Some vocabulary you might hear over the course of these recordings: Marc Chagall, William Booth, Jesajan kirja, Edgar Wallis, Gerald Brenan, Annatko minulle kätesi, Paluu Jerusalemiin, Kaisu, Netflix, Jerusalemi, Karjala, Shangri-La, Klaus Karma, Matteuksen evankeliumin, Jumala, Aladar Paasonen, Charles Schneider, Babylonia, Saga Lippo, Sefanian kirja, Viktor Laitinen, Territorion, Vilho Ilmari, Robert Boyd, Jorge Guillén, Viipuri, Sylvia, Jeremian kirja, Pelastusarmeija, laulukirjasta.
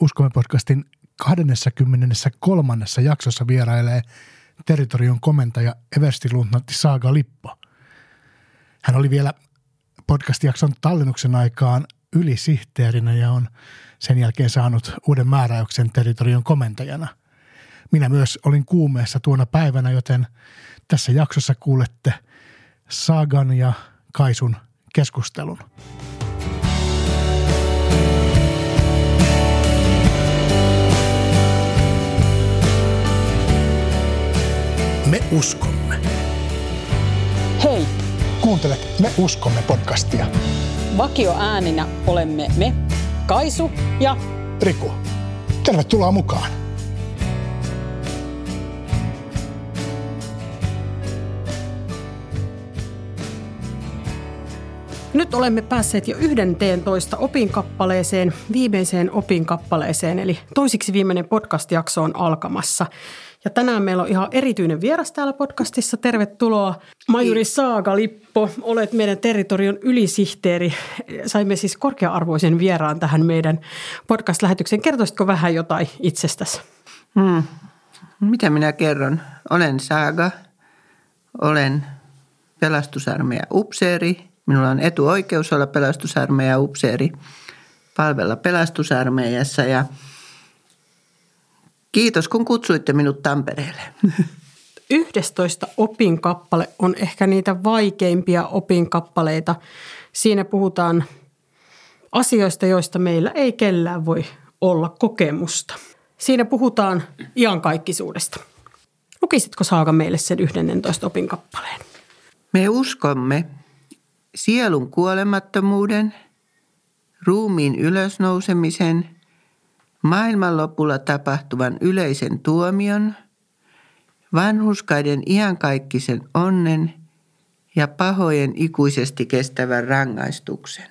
Uskomme podcastin 23. jaksossa vierailee territorion komentaja everstiluutnantti Saga Lippo. Hän oli vielä podcast-jakson tallennuksen aikaan ylisihteerinä ja on sen jälkeen saanut uuden määräyksen territorion komentajana. Minä myös olin kuumeessa tuona päivänä, joten tässä jaksossa kuulette Sagan ja Kaisun keskustelun. Me uskomme. Hei! Kuuntelet Me uskomme podcastia. Vakioääninä olemme me, Kaisu ja Riku. Tervetuloa mukaan. Nyt olemme päässeet jo 11 opinkappaleeseen, viimeiseen opinkappaleeseen, eli toisiksi viimeinen podcast-jakso on alkamassa. Ja tänään meillä on ihan erityinen vieras täällä podcastissa. Tervetuloa, majuri Saga Lippo. Olet meidän territorion ylisihteeri. Saimme siis korkea-arvoisen vieraan tähän meidän podcast-lähetykseen. Kertoisitko vähän jotain itsestäsi? Mitä minä kerron? Olen Saga, olen Pelastusarmeijan upseeri. Minulla on etuoikeus olla Pelastusarmeijan upseeri, palvella Pelastusarmeijassa ja kiitos, kun kutsuitte minut Tampereelle. 11 opinkappale on ehkä niitä vaikeimpia opinkappaleita. Siinä puhutaan asioista, joista meillä ei kellään voi olla kokemusta. Siinä puhutaan iankaikkisuudesta. Lukisitko Saaka meille sen 11 opinkappaleen? Me uskomme sielun kuolemattomuuden, ruumiin ylösnousemisen, maailmanlopulla tapahtuvan yleisen tuomion, vanhurskaiden iankaikkisen onnen ja pahojen ikuisesti kestävän rangaistuksen.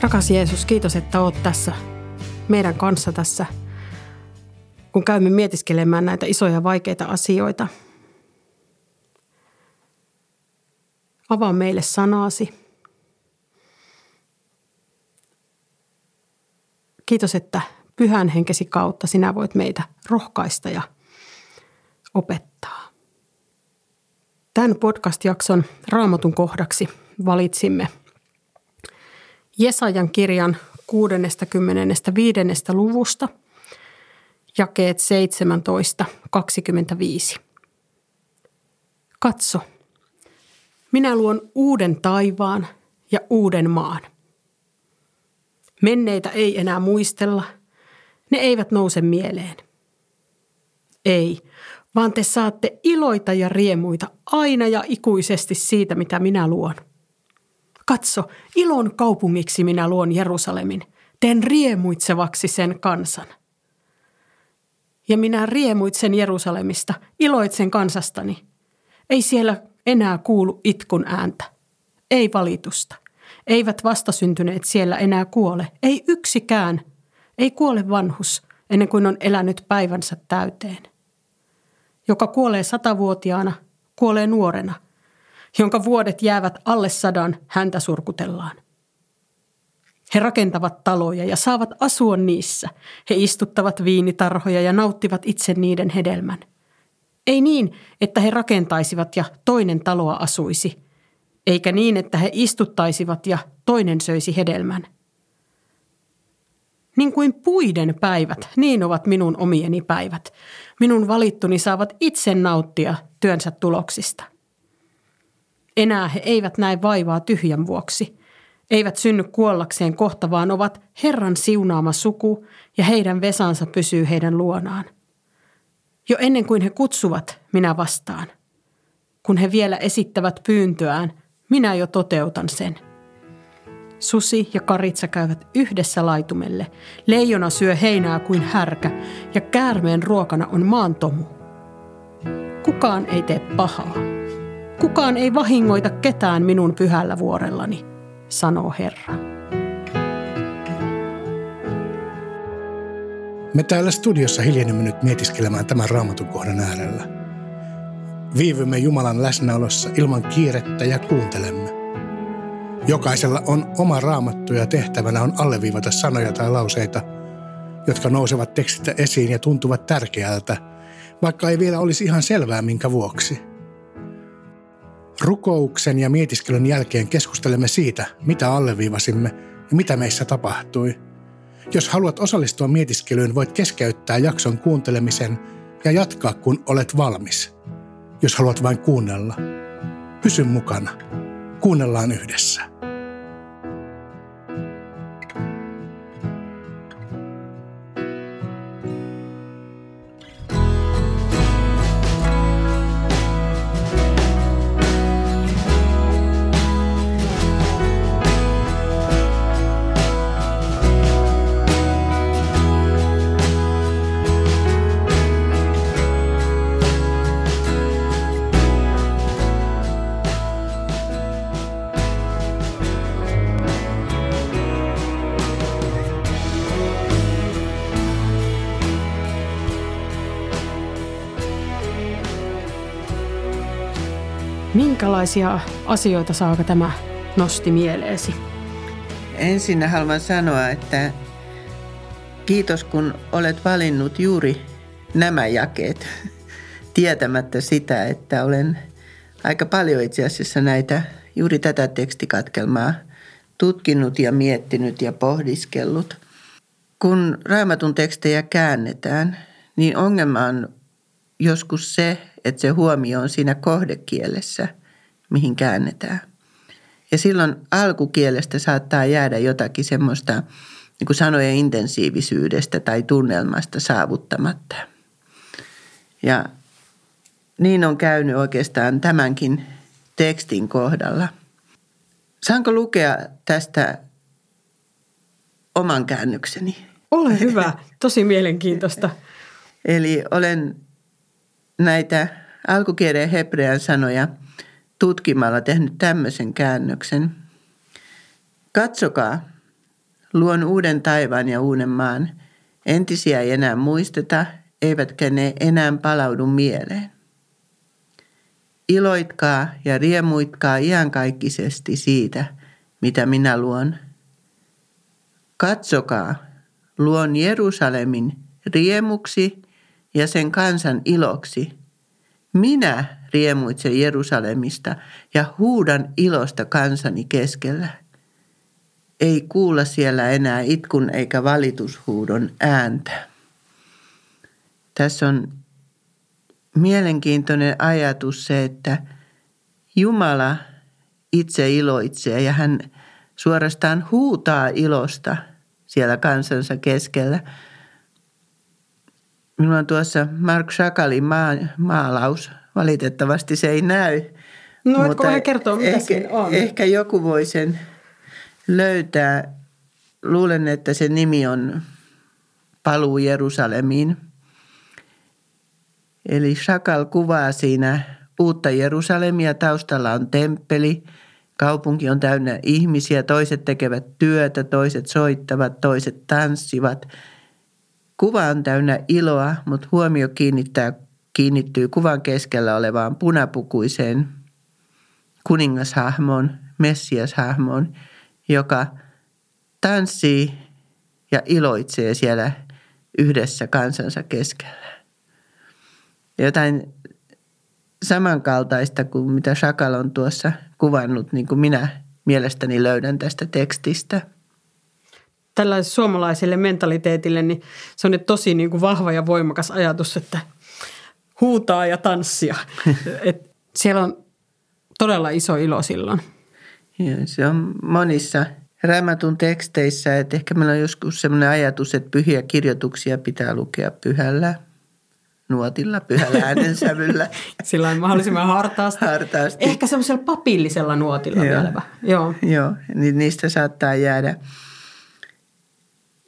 Rakas Jeesus, kiitos, että olet tässä meidän kanssa tässä, kun käymme mietiskelemään näitä isoja vaikeita asioita. Avaa meille sanasi. Kiitos, että pyhän henkesi kautta sinä voit meitä rohkaista ja opettaa. Tämän podcast-jakson Raamatun kohdaksi valitsimme Jesajan kirjan 65. luvusta, jakeet 17-25. Katso, minä luon uuden taivaan ja uuden maan. Menneitä ei enää muistella, ne eivät nouse mieleen. Ei, vaan te saatte iloita ja riemuita aina ja ikuisesti siitä, mitä minä luon. Katso, ilon kaupungiksi minä luon Jerusalemin, teen riemuitsevaksi sen kansan. Ja minä riemuitsen Jerusalemista, iloitsen kansastani. Ei siellä enää kuulu itkun ääntä, ei valitusta. Eivät vastasyntyneet siellä enää kuole, ei yksikään, ei kuole vanhus ennen kuin on elänyt päivänsä täyteen. Joka kuolee 100-vuotiaana, kuolee nuorena. Jonka vuodet jäävät alle 100, häntä surkutellaan. He rakentavat taloja ja saavat asua niissä. He istuttavat viinitarhoja ja nauttivat itse niiden hedelmän. Ei niin, että he rakentaisivat ja toinen taloa asuisi, eikä niin, että he istuttaisivat ja toinen söisi hedelmän. Niin kuin puiden päivät, niin ovat minun omieni päivät. Minun valittuni saavat itse nauttia työnsä tuloksista. Enää he eivät näe vaivaa tyhjän vuoksi, eivät synny kuollakseen kohta, vaan ovat Herran siunaama suku ja heidän vesansa pysyy heidän luonaan. Jo ennen kuin he kutsuvat, minä vastaan. Kun he vielä esittävät pyyntöään, minä jo toteutan sen. Susi ja karitsa käyvät yhdessä laitumelle, leijona syö heinää kuin härkä ja käärmeen ruokana on maantomu. Kukaan ei tee pahaa. Kukaan ei vahingoita ketään minun pyhällä vuorellani, sanoo Herra. Me täällä studiossa hiljennymme nyt mietiskelemään tämän raamatun kohdan äärellä. Viivymme Jumalan läsnäolossa ilman kiirettä ja kuuntelemme. Jokaisella on oma raamattu ja tehtävänä on alleviivata sanoja tai lauseita, jotka nousevat tekstistä esiin ja tuntuvat tärkeältä, vaikka ei vielä olisi ihan selvää minkä vuoksi. Rukouksen ja mietiskelyn jälkeen keskustelemme siitä, mitä alleviivasimme ja mitä meissä tapahtui. Jos haluat osallistua mietiskelyyn, voit keskeyttää jakson kuuntelemisen ja jatkaa, kun olet valmis. Jos haluat vain kuunnella, pysy mukana. Kuunnellaan yhdessä. Minkälaisia asioita Saga tämä nosti mieleesi? Ensinnä haluan sanoa, että kiitos kun olet valinnut juuri nämä jakeet, tietämättä sitä, että olen aika paljon itse asiassa näitä, juuri tätä tekstikatkelmaa tutkinut ja miettinyt ja pohdiskellut. Kun Raamatun tekstejä käännetään, niin ongelma on joskus se, että se huomio on siinä kohdekielessä, mihin käännetään. Ja silloin alkukielestä saattaa jäädä jotakin semmoista niin kuin sanojen intensiivisyydestä tai tunnelmasta saavuttamatta. Ja niin on käynyt oikeastaan tämänkin tekstin kohdalla. Saanko lukea tästä oman käännökseni? Ole hyvä, tosi mielenkiintoista. Eli olen näitä alkukielen hebrean sanoja tutkimalla tehnyt tämmöisen käännöksen. Katsokaa, luon uuden taivaan ja uuden maan. Entisiä ei enää muisteta, eivätkä ne enää palaudu mieleen. Iloitkaa ja riemuitkaa iankaikkisesti siitä, mitä minä luon. Katsokaa, luon Jerusalemin riemuksi ja sen kansan iloksi. Minä riemuitsen Jerusalemista ja huudan ilosta kansani keskellä. Ei kuulla siellä enää itkun eikä valitushuudon ääntä. Tässä on mielenkiintoinen ajatus se, että Jumala itse iloitsee ja hän suorastaan huutaa ilosta siellä kansansa keskellä. Minulla on tuossa Marc Chagallin maalaus. Valitettavasti se ei näy. No etko voi kertoa, mitä siinä on? Ehkä joku voi sen löytää. Luulen, että se nimi on Paluu Jerusalemiin. Eli Chagall kuvaa siinä uutta Jerusalemia. Taustalla on temppeli. Kaupunki on täynnä ihmisiä. Toiset tekevät työtä, toiset soittavat, toiset tanssivat. Kuva on täynnä iloa, mutta huomio kiinnittyy kuvan keskellä olevaan punapukuiseen kuningashahmoon, messiashahmoon, joka tanssii ja iloitsee siellä yhdessä kansansa keskellä. Jotain samankaltaista kuin mitä Chagall on tuossa kuvannut, niin kuin minä mielestäni löydän tästä tekstistä. Tällaiselle suomalaiselle mentaliteetille, niin se on tosi niin kuin vahva ja voimakas ajatus, että huutaa ja tanssia. Et siellä on todella iso ilo silloin. Ja se on monissa Raamatun teksteissä, että ehkä meillä on joskus sellainen ajatus, että pyhiä kirjoituksia pitää lukea pyhällä nuotilla, pyhällä äänensävyllä. Sillä on mahdollisimman hartaasti. Ehkä semmoisella papillisella nuotilla vielä. Joo, niin niistä saattaa jäädä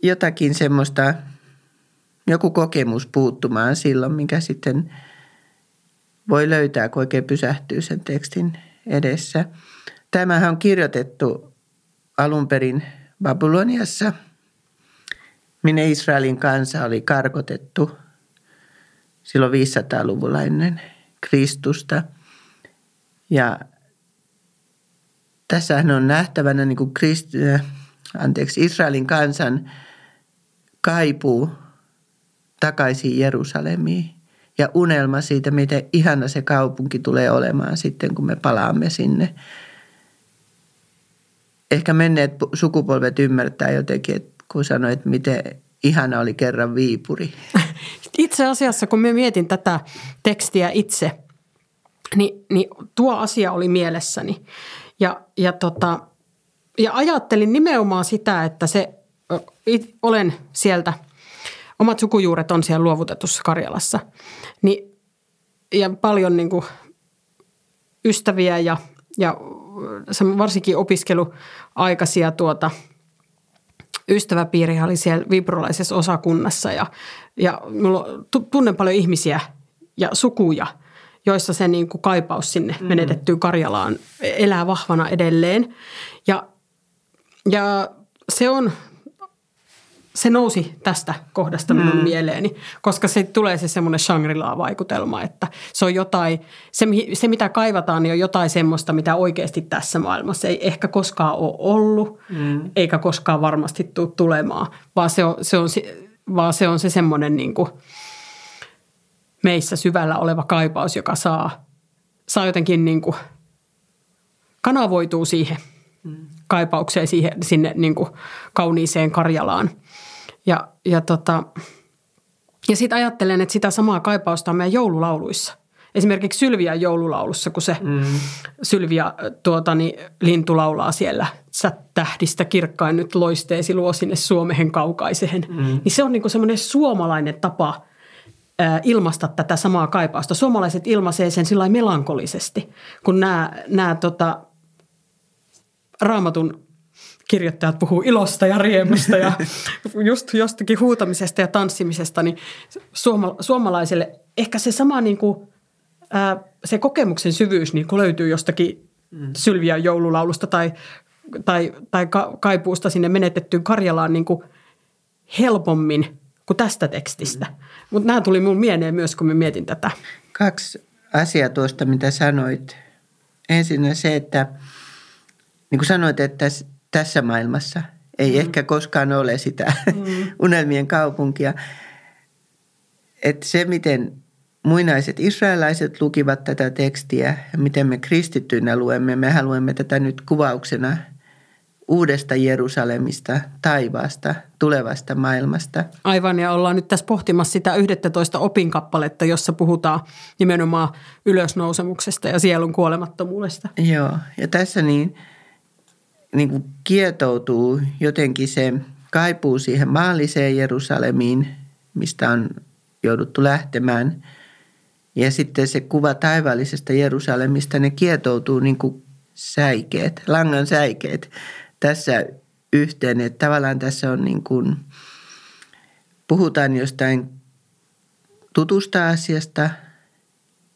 jotakin semmoista, joku kokemus puuttumaan silloin, minkä sitten voi löytää, kun oikein pysähtyy sen tekstin edessä. Tämähän on kirjoitettu alun perin Babyloniassa, minne Israelin kansa oli karkotettu silloin 500-luvulla ennen Kristusta. Ja tässähän on nähtävänä niin kuin Israelin kansan kaipuu takaisin Jerusalemiin ja unelma siitä, miten ihana se kaupunki tulee olemaan sitten, kun me palaamme sinne. Ehkä menneet sukupolvet ymmärtää jotenkin, että kun sanoi, että miten ihana oli kerran Viipuri. Itse asiassa, kun minä mietin tätä tekstiä itse, niin tuo asia oli mielessäni. Ja ajattelin nimenomaan sitä, että olen sieltä, omat sukujuuret on siellä luovutetussa Karjalassa. Ja paljon niin kuin ystäviä ja varsinkin opiskeluaikaisia ystäväpiiriä oli siellä viipurilaisessa osakunnassa. Ja minulla tunnen paljon ihmisiä ja sukuja, joissa se niin kuin kaipaus sinne menetettyyn Karjalaan elää vahvana edelleen. Ja se nousi tästä kohdasta minun mieleeni, koska se tulee se semmoinen Shangri-La-vaikutelma, että se on jotain, se mitä kaivataan, niin on jotain semmoista, mitä oikeasti tässä maailmassa ei ehkä koskaan ole ollut, eikä koskaan varmasti tule tulemaan, vaan se on se semmoinen niin kuin meissä syvällä oleva kaipaus, joka saa jotenkin niin kuin kanavoituu siihen kaipaukseen sinne niin kuin kauniiseen Karjalaan. Ja sitten ajattelen, että sitä samaa kaipausta on meidän joululauluissa. Esimerkiksi Sylvian joululaulussa, kun se Sylvia lintu laulaa siellä, sä tähdistä kirkkain nyt loisteesi luo sinne Suomehen kaukaiseen. Niin se on niin kuin semmoinen suomalainen tapa ilmaista tätä samaa kaipausta. Suomalaiset ilmaisee sen sillä lailla melankolisesti, kun nämä Raamatun kirjoittajat puhuu ilosta ja riemusta ja just jostakin huutamisesta ja tanssimisesta, niin suomalaiselle ehkä se sama niin kuin, se kokemuksen syvyys niin kuin löytyy jostakin Sylvian joululaulusta tai kaipuusta sinne menetettyyn Karjalaan niin kuin helpommin kuin tästä tekstistä. Mutta nämä tuli minun mieleen myös, kun mietin tätä. Kaksi asiaa tuosta, mitä sanoit. Ensinnä se, että niin kuin sanoit, että tässä maailmassa ei ehkä koskaan ole sitä unelmien kaupunkia. Että se, miten muinaiset israelaiset lukivat tätä tekstiä ja miten me kristittyinä luemme, me haluamme tätä nyt kuvauksena uudesta Jerusalemista, taivaasta, tulevasta maailmasta. Aivan, ja ollaan nyt tässä pohtimassa sitä 11 opinkappaletta, jossa puhutaan nimenomaan ylösnousemuksesta ja sielun kuolemattomuudesta. Joo, ja tässä niin kuin kietoutuu jotenkin se kaipuu siihen maalliseen Jerusalemiin, mistä on jouduttu lähtemään. Ja sitten se kuva taivaallisesta Jerusalemista, ne kietoutuu niin kuin säikeet, langan säikeet tässä yhteen. Että tavallaan tässä on niin kuin, puhutaan jostain tutusta asiasta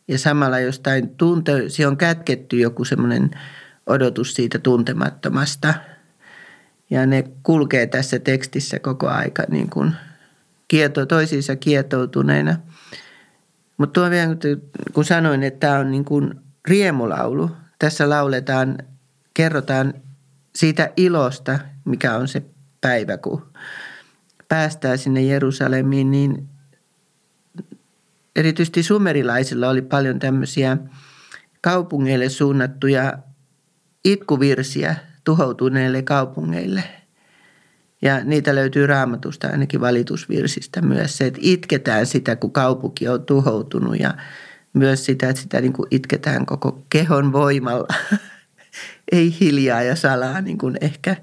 ja samalla jostain siihen on kätketty joku semmoinen odotus siitä tuntemattomasta. Ja ne kulkee tässä tekstissä koko aika niin kuin toisiinsa kietoutuneena. Mutta tuo vielä, kun sanoin, että tämä on niin kuin riemulaulu. Tässä kerrotaan siitä ilosta, mikä on se päivä, kun päästään sinne Jerusalemiin. Niin erityisesti sumerilaisilla oli paljon tämmöisiä kaupungeille suunnattuja itkuvirsiä tuhoutuneille kaupungeille. Ja niitä löytyy Raamatusta, ainakin valitusvirsistä myös se, että itketään sitä, kun kaupunki on tuhoutunut ja myös sitä, että sitä niin kuin itketään koko kehon voimalla. Ei hiljaa ja salaa, niin kuin ehkä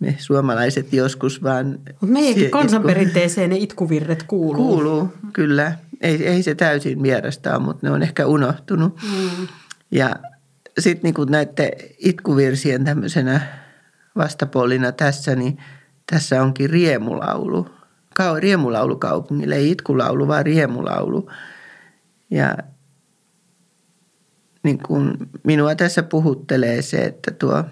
me suomalaiset joskus vaan. Meidänkin kansanperinteeseen ne itkuvirret kuuluu. Kuuluu, kyllä. Ei se täysin vierasta ole, mutta ne on ehkä unohtunut. Ja sitten niin kuin näiden itkuvirsien tämmöisenä vastapuolina tässä, niin tässä onkin riemulaulu. Riemulaulu kaupungille, ei itkulaulu, vaan riemulaulu. Ja niin kuin minua tässä puhuttelee se, että tuo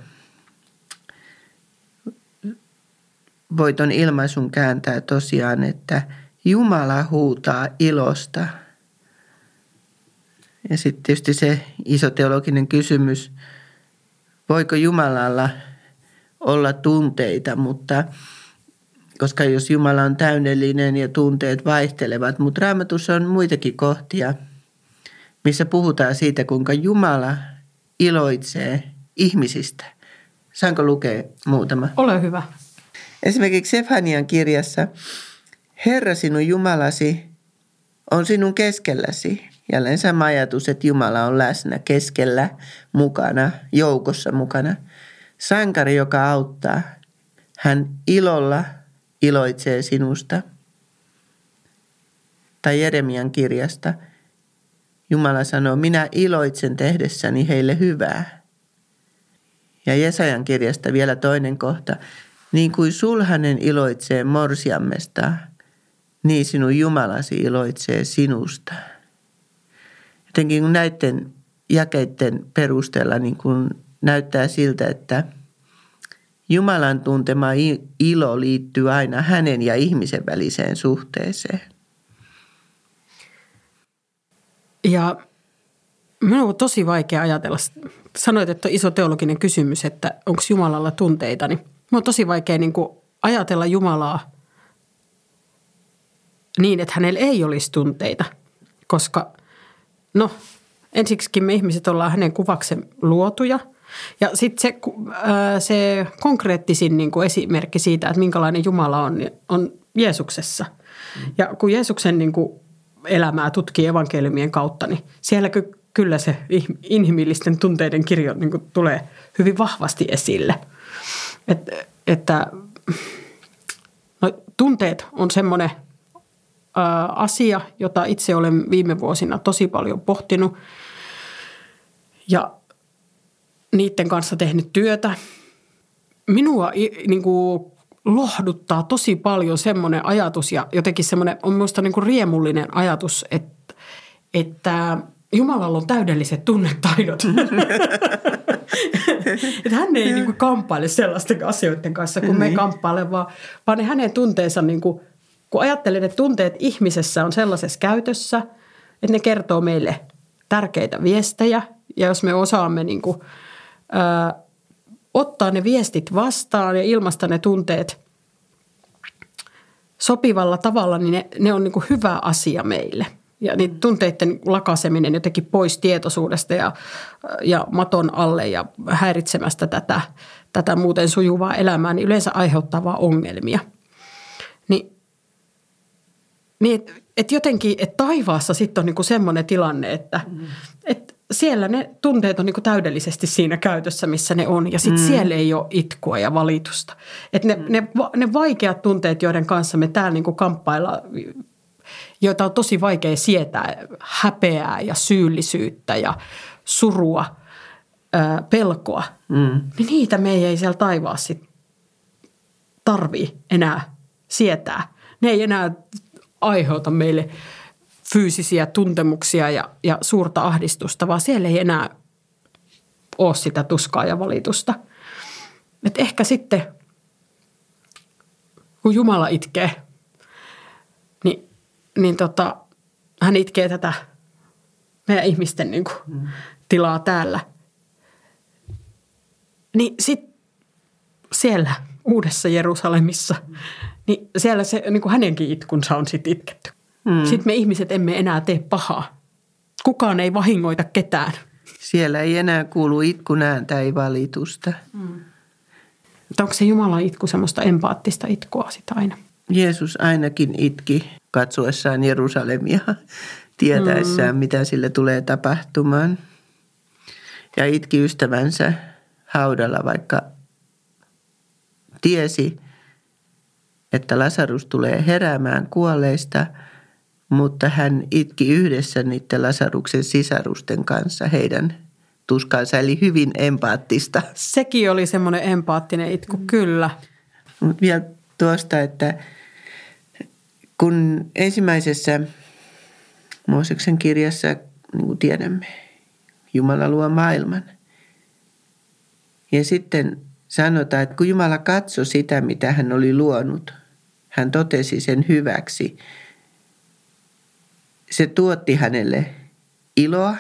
voi ton ilmaisun kääntää tosiaan, että Jumala huutaa ilosta. Ja sitten tietysti se iso teologinen kysymys, voiko Jumalalla olla tunteita, mutta koska jos Jumala on täydellinen ja tunteet vaihtelevat, mutta Raamatussa on muitakin kohtia, missä puhutaan siitä, kuinka Jumala iloitsee ihmisistä. Saanko lukea muutama? Ole hyvä. Esimerkiksi Sefanian kirjassa, Herra sinun Jumalasi on sinun keskelläsi. Jälleen sama ajatus, että Jumala on läsnä, keskellä, mukana, joukossa mukana. Sankari, joka auttaa, hän ilolla iloitsee sinusta. Tai Jeremian kirjasta, Jumala sanoo, minä iloitsen tehdessäni heille hyvää. Ja Jesajan kirjasta vielä toinen kohta. Niin kuin sulhanen iloitsee morsiammesta, niin sinun Jumalasi iloitsee sinusta. Jotenkin kun näiden jakeiden perusteella niin kun näyttää siltä, että Jumalan tuntema ilo liittyy aina hänen ja ihmisen väliseen suhteeseen. Ja minun on tosi vaikea ajatella. Sanoit, että on iso teologinen kysymys, että onko Jumalalla tunteita, niin minun on tosi vaikea niin kuin ajatella Jumalaa niin, että hänellä ei olisi tunteita, koska no ensiksikin me ihmiset ollaan hänen kuvakseen luotuja ja sitten se konkreettisin niin kuin esimerkki siitä, että minkälainen Jumala on, niin on Jeesuksessa. Ja kun Jeesuksen niin kuin elämää tutkii evankeliumien kautta, niin siellä kyllä se inhimillisten tunteiden kirjo niin kuin tulee hyvin vahvasti esille. Että no, tunteet on semmoinen asia, jota itse olen viime vuosina tosi paljon pohtinut ja niiden kanssa tehnyt työtä. Minua niin kuin lohduttaa tosi paljon semmoinen ajatus ja jotenkin semmoinen on minusta niin kuin riemullinen ajatus, että Jumalalla on täydelliset tunnetaidot. Että hän ei niin kuin kamppaile sellaisten asioiden kanssa, kun me kamppaile, vaan hänen tunteensa, niin kuin, kun ajattelen, että tunteet ihmisessä on sellaisessa käytössä, että ne kertoo meille tärkeitä viestejä. Ja jos me osaamme niin kuin, ottaa ne viestit vastaan ja ilmaista ne tunteet sopivalla tavalla, niin ne on niin kuin hyvä asia meille. Ja niiden tunteiden lakaseminen jotenkin pois tietoisuudesta ja maton alle ja häiritsemästä tätä muuten sujuvaa elämää, niin yleensä aiheuttavaa ongelmia. Niin, jotenkin, että taivaassa sitten on niinku semmoinen tilanne, että et siellä ne tunteet on niinku täydellisesti siinä käytössä, missä ne on. Ja sitten siellä ei ole itkua ja valitusta. Että ne vaikeat tunteet, joiden kanssa me täällä niinku kamppaillaan, joita on tosi vaikea sietää, häpeää ja syyllisyyttä ja surua, pelkoa, niin niitä me ei siellä taivaassa tarvitse enää sietää. Ne ei enää aiheuta meille fyysisiä tuntemuksia ja suurta ahdistusta, vaan siellä ei enää ole sitä tuskaa ja valitusta. Et ehkä sitten, kun Jumala itkee, niin hän itkee tätä meidän ihmisten niin kuin, tilaa täällä. Niin sitten siellä Uudessa Jerusalemissa, niin siellä se, niin kuin hänenkin itkunsa on sitten itketty. Sitten me ihmiset emme enää tee pahaa. Kukaan ei vahingoita ketään. Siellä ei enää kuulu itkun ääntä, ei valitusta. Onko se Jumalan itku semmoista empaattista itkua sitä aina? Jeesus ainakin itki katsoessaan Jerusalemia, tietäessään mitä sille tulee tapahtumaan. Ja itki ystävänsä haudalla, vaikka tiesi, että Lasarus tulee heräämään kuolleista, mutta hän itki yhdessä niiden Lasaruksen sisarusten kanssa heidän tuskaansa, eli hyvin empaattista. Sekin oli semmoinen empaattinen itku, kyllä. Mutta vielä tuosta, että kun ensimmäisessä Mooseksen kirjassa, niin kuin tiedämme, Jumala luo maailman. Ja sitten Sanotaan, että kun Jumala katsoi sitä, mitä hän oli luonut, hän totesi sen hyväksi. Se tuotti hänelle iloa,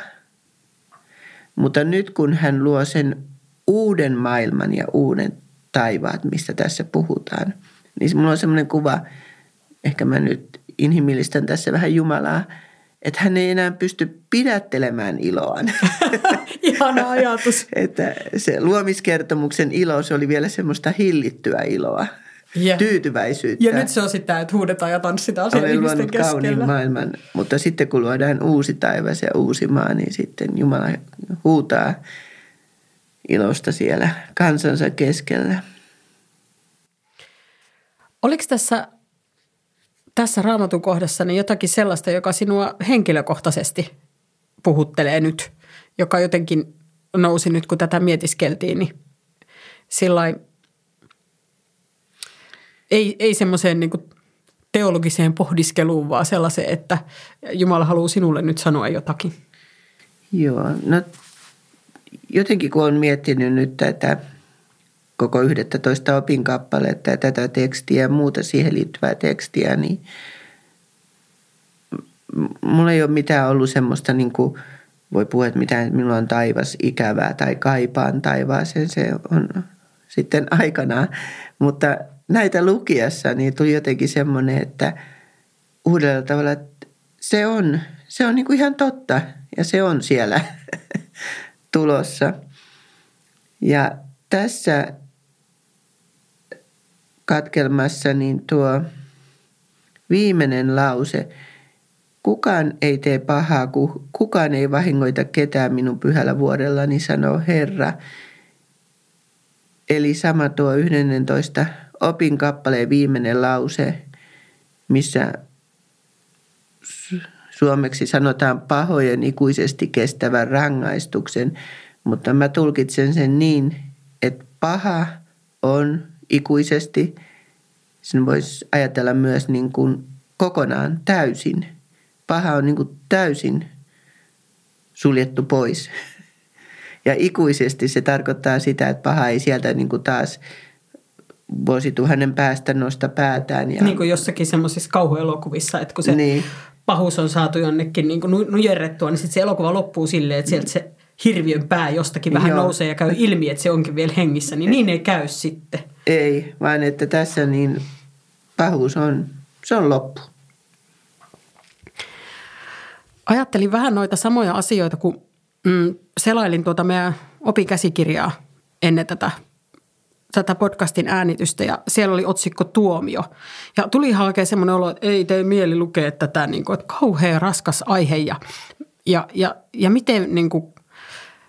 mutta nyt kun hän luo sen uuden maailman ja uuden taivaat, mistä tässä puhutaan, niin minulla on semmoinen kuva, ehkä mä nyt inhimillistän tässä vähän Jumalaa, että hän ei enää pysty pidättelemään iloaan. Ihana ajatus. Että se luomiskertomuksen ilo, se oli vielä semmoista hillittyä iloa, tyytyväisyyttä. Ja nyt se on sitä, että huudetaan ja tanssitaan siellä ihmisten keskellä. Olen luonut kauniin maailman, mutta sitten kun luodaan uusi taivas ja uusi maa, niin sitten Jumala huutaa ilosta siellä kansansa keskellä. Oliko tässä Raamatun kohdassa niin jotakin sellaista, joka sinua henkilökohtaisesti puhuttelee nyt, joka jotenkin nousi nyt, kun tätä mietiskeltiin, niin sillain ei semmoiseen niin kuin teologiseen pohdiskeluun, vaan sellaiseen, että Jumala haluaa sinulle nyt sanoa jotakin. Joo, no jotenkin kun olen miettinyt nyt tätä koko 11 opinkappaletta ja tätä tekstiä ja muuta siihen liittyvää tekstiä, niin mulla ei ole mitään ollut semmoista, niin kuin voi puhua, että mitään, minulla on taivas ikävää tai kaipaan taivaaseen, se on sitten aikanaan. Mutta näitä lukiessa niin tuli jotenkin semmoinen, että uudella tavalla, että se on niin kuin ihan totta ja se on siellä tulossa. Ja tässä katkelmassa niin tuo viimeinen lause, kukaan ei tee pahaa, kukaan ei vahingoita ketään minun pyhällä vuorellani, sanoo Herra. Eli sama tuo 11 opinkappaleen viimeinen lause, missä suomeksi sanotaan pahojen ikuisesti kestävän rangaistuksen, mutta mä tulkitsen sen niin, että paha on ikuisesti, sen voisi ajatella myös niin kuin kokonaan täysin. Paha on niin kuin täysin suljettu pois. Ja ikuisesti se tarkoittaa sitä, että paha ei sieltä niin kuin taas vuosituhannen päästä nosta päätään. Ja niin kuin jossakin semmoisissa kauhuelokuvissa, että kun se pahuus on saatu jonnekin niin kuin nujerrettua, niin sitten se elokuva loppuu silleen, että sieltä se hirviön pää jostakin vähän nousee ja käy ilmi, että se onkin vielä hengissä, niin ei käy sitten. Ei, vaan että tässä niin pahuus on loppu. Ajattelin vähän noita samoja asioita, kun selailin tuota meidän opikäsikirjaa ennen tätä podcastin äänitystä ja siellä oli otsikko Tuomio. Ja tuli ihan oikein semmoinen olo, että ei tee mieli lukea tätä, niin kuin, että kauhean raskas aihe ja miten niin kuin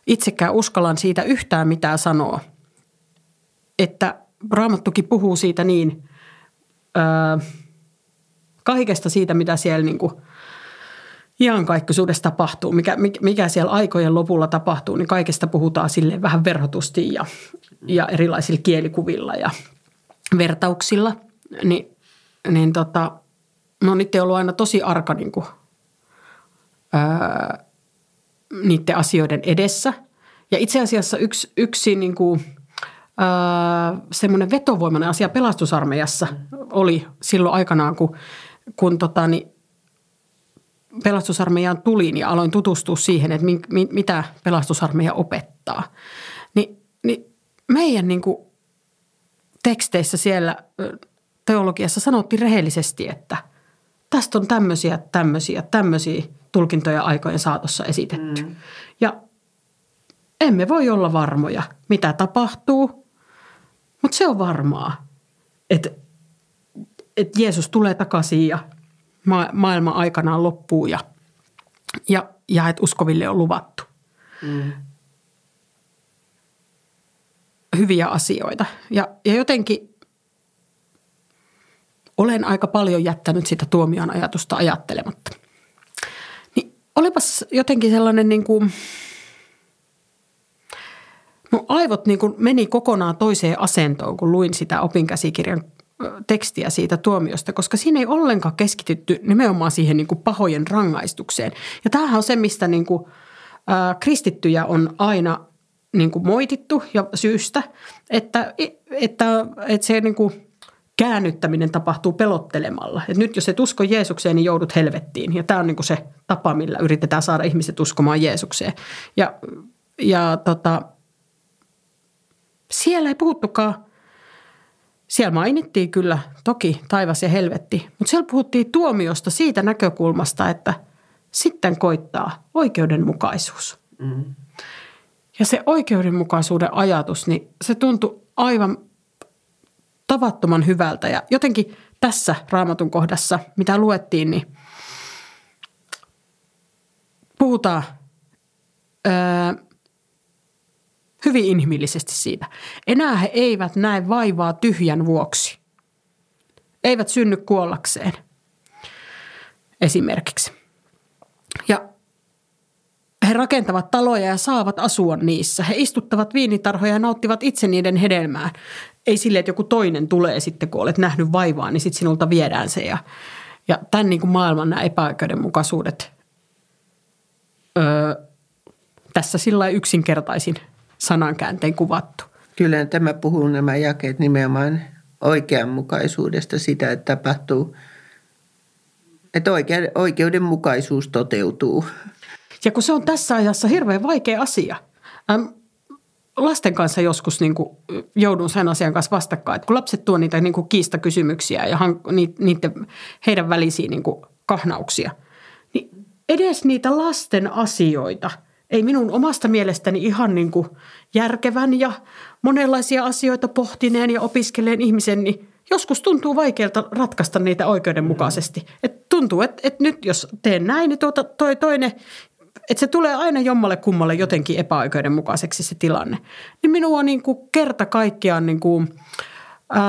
itsekään uskallan siitä yhtään mitään sanoa, että Raamattukin puhuu siitä niin kaikesta siitä, mitä siellä niin kuin iankaikkisuudessa tapahtuu, mikä siellä aikojen lopulla tapahtuu, niin kaikesta puhutaan silleen vähän verhotusti ja erilaisilla kielikuvilla ja vertauksilla. Mä oon itse ollut aina tosi arka niin kuin, niiden asioiden edessä. Ja itse asiassa yksi niin kuin, semmoinen vetovoimainen asia Pelastusarmeijassa oli silloin aikanaan, kun Pelastusarmeijaan tulin ja aloin tutustua siihen, että mitä Pelastusarmeija opettaa. Niin meidän niin kuin teksteissä siellä teologiassa sanottiin rehellisesti, että tästä on tämmöisiä tulkintoja aikojen saatossa esitetty. Ja emme voi olla varmoja, mitä tapahtuu, mutta se on varmaa, että Jeesus tulee takaisin ja maailma aikanaan loppuu ja että uskoville on luvattu. Hyviä asioita. Ja jotenkin olen aika paljon jättänyt sitä tuomion ajatusta ajattelematta. Olipas jotenkin sellainen niin kuin, mun aivot niin kuin meni kokonaan toiseen asentoon, kun luin sitä opinkäsikirjan tekstiä siitä tuomiosta, koska siinä ei ollenkaan keskitytty nimenomaan siihen niin kuin pahojen rangaistukseen. Ja tämähän on se, mistä niin kuin, kristittyjä on aina niin kuin moitittu ja syystä, että se niin kuin käännyttäminen tapahtuu pelottelemalla. Et nyt jos et usko Jeesukseen, niin joudut helvettiin. Ja tämä on niin kuin se tapa, millä yritetään saada ihmiset uskomaan Jeesukseen. Ja siellä ei puhuttukaan. Siellä mainittiin kyllä toki taivas ja helvetti, mutta siellä puhuttiin tuomiosta siitä näkökulmasta, että sitten koittaa oikeudenmukaisuus. Mm. Ja se oikeudenmukaisuuden ajatus, niin se tuntui aivan tavattoman hyvältä. Ja jotenkin tässä Raamatun kohdassa, mitä luettiin, niin puhutaan hyvin inhimillisesti siitä. Enää he eivät näe vaivaa tyhjän vuoksi. Eivät synny kuollakseen esimerkiksi. Ja he rakentavat taloja ja saavat asua niissä. He istuttavat viinitarhoja ja nauttivat itse niiden hedelmään. Ei sille, että joku toinen tulee sitten, kun olet nähnyt vaivaa, niin sitten sinulta viedään se. Ja tämän niin kuin maailman nämä epäoikeudenmukaisuudet tässä sillä lailla yksinkertaisin sanankääntein kuvattu. Kyllä tämä puhuu nämä jakeet nimenomaan oikeanmukaisuudesta, sitä, että tapahtuu, että oikeudenmukaisuus toteutuu. Ja kun se on tässä ajassa hirveän vaikea asia. Lasten kanssa joskus niin kuin joudun sen asian kanssa vastakkain, että kun lapset tuovat niitä niin kuin kiistakysymyksiä ja heidän välisiä niin kuin kahnauksia, niin edes niitä lasten asioita ei minun omasta mielestäni ihan niin kuin järkevän ja monenlaisia asioita pohtineen ja opiskeleen ihmisen, niin joskus tuntuu vaikealta ratkaista niitä oikeudenmukaisesti. Et tuntuu, että nyt jos teen näin, niin toi toinen, että se tulee aina jommalle kummalle jotenkin epäoikeudenmukaiseksi se tilanne. Niin minua niin kuin kerta kaikkiaan niin kuin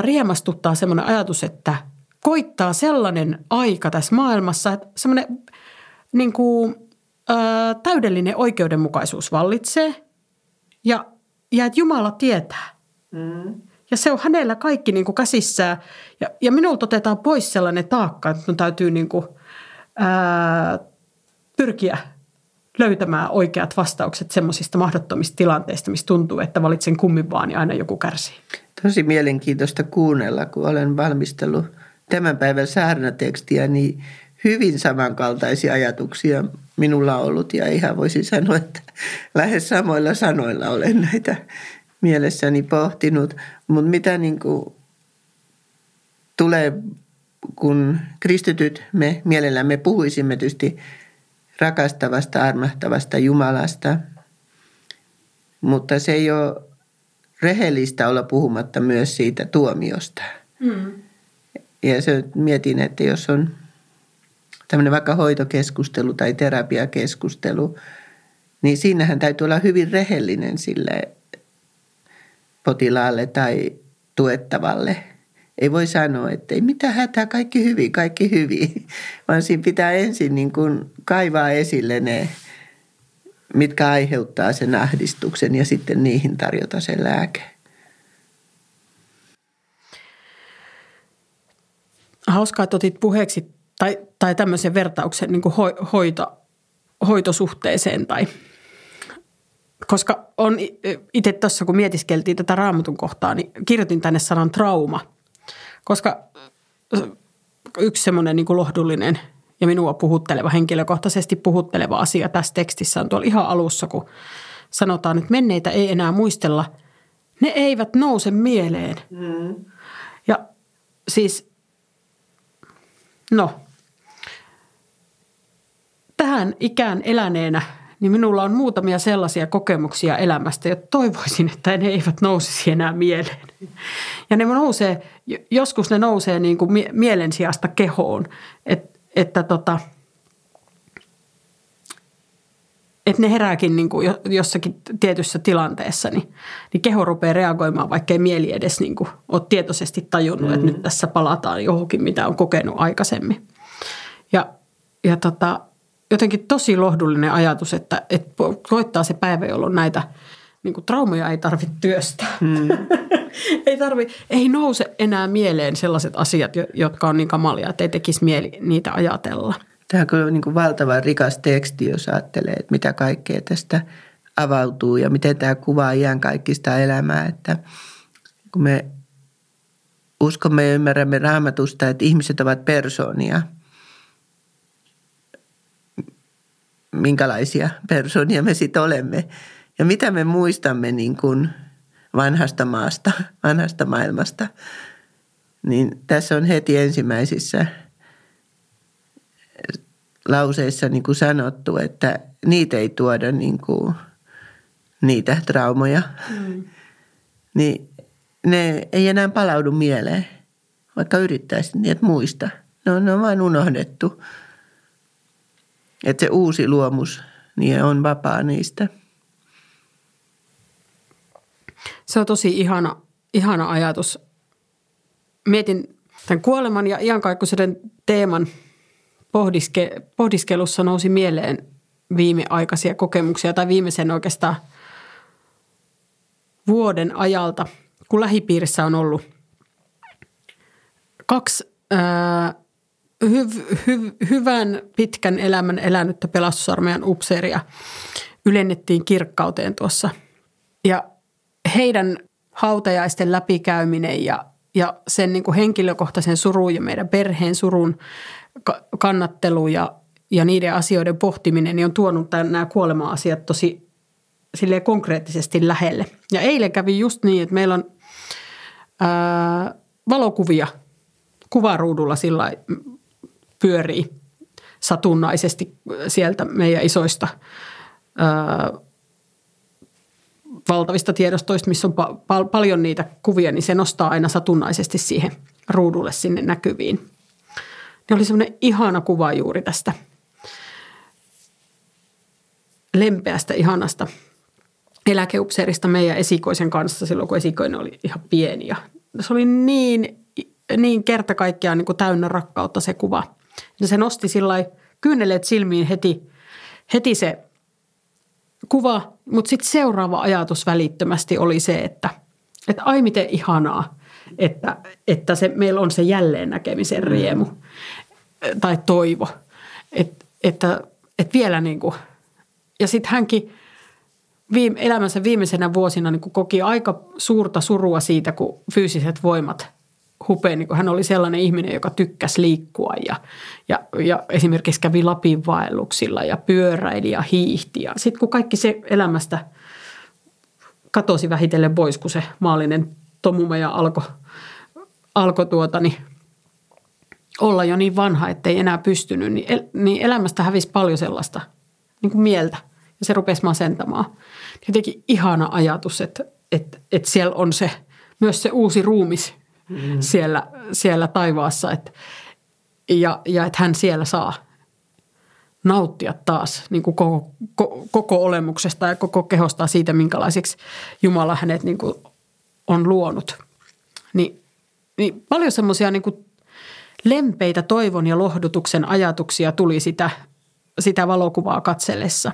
riemastuttaa sellainen ajatus, että koittaa sellainen aika tässä maailmassa, että sellainen niin kuin täydellinen oikeudenmukaisuus vallitsee ja että Jumala tietää. Mm. Ja se on hänellä kaikki niin kuin käsissään ja minulta otetaan pois sellainen taakka, että minun täytyy niin kuin, pyrkiä löytämään oikeat vastaukset semmoisista mahdottomista tilanteista, missä tuntuu, että valitsen kummin vaan ja aina joku kärsii. Tosi mielenkiintoista kuunnella, kun olen valmistellut tämän päivän saarnatekstiä, niin hyvin samankaltaisia ajatuksia minulla on ollut ja ihan voisin sanoa, että lähes samoilla sanoilla olen näitä mielessäni pohtinut. Mutta mitä niin kuin tulee, kun kristityt me mielellämme puhuisimme tietysti rakastavasta, armahtavasta Jumalasta, mutta se ei ole rehellistä olla puhumatta myös siitä tuomiosta. Mm. Ja se mietin, että jos on tämmöinen vaikka hoitokeskustelu tai terapiakeskustelu, niin siinähän täytyy olla hyvin rehellinen sille potilaalle tai tuettavalle. Ei voi sanoa, että ei mitään hätää, kaikki hyvin, vaan siinä pitää ensin niin kuin kaivaa esille ne, mitkä aiheuttaa sen ahdistuksen ja sitten niihin tarjota sen lääke. Hauskaa, että otit puheeksi tai tämmöisen vertauksen niin kuin hoitosuhteeseen tai koska on itse tuossa, kun mietiskeltiin tätä Raamatun kohtaa, niin kirjoitin tänne sanan trauma, koska yksi semmoinen niin kuin lohdullinen ja minua puhutteleva, henkilökohtaisesti puhutteleva asia tässä tekstissä on tuolla ihan alussa, kun sanotaan, että menneitä ei enää muistella. Ne eivät nouse mieleen. Mm. Ja siis, tähän ikään eläneenä, niin minulla on muutamia sellaisia kokemuksia elämästä, jotta toivoisin, että ne eivät nousisi enää mieleen. Ja ne nousee, joskus ne nousee niin kuin mielen sijasta kehoon, että ne herääkin niin kuin jossakin tietyssä tilanteessa, niin keho rupeaa reagoimaan, vaikka ei mieli edes niin kuin ole tietoisesti tajunnut, että nyt tässä palataan johonkin, mitä on kokenut aikaisemmin. Ja jotenkin tosi lohdullinen ajatus, että koittaa se päivä, jolloin näitä niin kuin traumoja ei tarvitse työstää. Mm. ei nouse enää mieleen sellaiset asiat, jotka on niin kamalia, että ei tekisi mieli niitä ajatella. Tämä on kyllä niin kuin valtavan rikas teksti, jos ajattelee, että mitä kaikkea tästä avautuu ja miten tämä kuvaa iankaikkista elämää, että kun me uskomme ja ymmärrämme Raamatusta, että ihmiset ovat persoonia, minkälaisia persoonia me sitten olemme ja mitä me muistamme niin kuin vanhasta maasta, vanhasta maailmasta, niin tässä on heti ensimmäisissä lauseissa niin kuin sanottu, että niitä ei tuoda niin kuin niitä traumoja, niin ne ei enää palaudu mieleen, vaikka yrittäisit niitä muista. Ne on vain unohdettu. Että se uusi luomus niin on vapaa niistä. Se on tosi ihana ajatus. Mietin tämän kuoleman ja iankaikkisuuden teeman pohdiskelussa nousi mieleen viimeaikaisia kokemuksia tai viimeisen oikeastaan vuoden ajalta, kun lähipiirissä on ollut kaksi hyvän pitkän elämän elänyttä Pelastusarmeijan upseeria ylennettiin kirkkauteen tuossa. Ja heidän hautajaisten läpikäyminen ja sen niin kuin henkilökohtaisen surun ja meidän perheen surun kannattelu ja niiden asioiden pohtiminen niin on tuonut nämä kuolema-asiat tosi silleen konkreettisesti lähelle. Ja eilen kävi just niin, että meillä on valokuvia kuvaruudulla sillä pyörii satunnaisesti sieltä meidän isoista valtavista tiedostoista, missä on paljon niitä kuvia, niin se nostaa aina satunnaisesti siihen ruudulle sinne näkyviin. Niin oli semmoinen ihana kuva juuri tästä lempeästä, ihanasta eläkeupseerista meidän esikoisen kanssa silloin, kun esikoinen oli ihan pieni. Ja se oli niin kerta kaikkiaan niin kuin täynnä rakkautta se kuva. Ja se nosti sillai kyyneleet silmiin heti se kuva, mutta sitten seuraava ajatus välittömästi oli se, että ai miten ihanaa, että se, meillä on se jälleen näkemisen riemu tai toivo, että vielä niin kuin. Ja sitten hänkin elämänsä viimeisenä vuosina niin kuin koki aika suurta surua siitä, kun fyysiset voimat hupeen, niin kun hän oli sellainen ihminen, joka tykkäsi liikkua ja esimerkiksi kävi Lapin vaelluksilla ja pyöräili ja hiihti. Ja sitten kun kaikki se elämästä katosi vähitellen pois, kun se maallinen tomuma ja alkoi olla jo niin vanha, ettei enää pystynyt, niin elämästä hävisi paljon sellaista niin kuin mieltä ja se rupesi masentamaan. Jotenkin ihana ajatus, että siellä on se, myös se uusi ruumis siellä taivaassa, ja että hän siellä saa nauttia taas niin kuin koko olemuksesta ja koko kehosta siitä, minkälaiseksi Jumala hänet niin kuin on luonut. Niin paljon semmoisia niin kuin lempeitä toivon ja lohdutuksen ajatuksia tuli sitä valokuvaa katsellessa.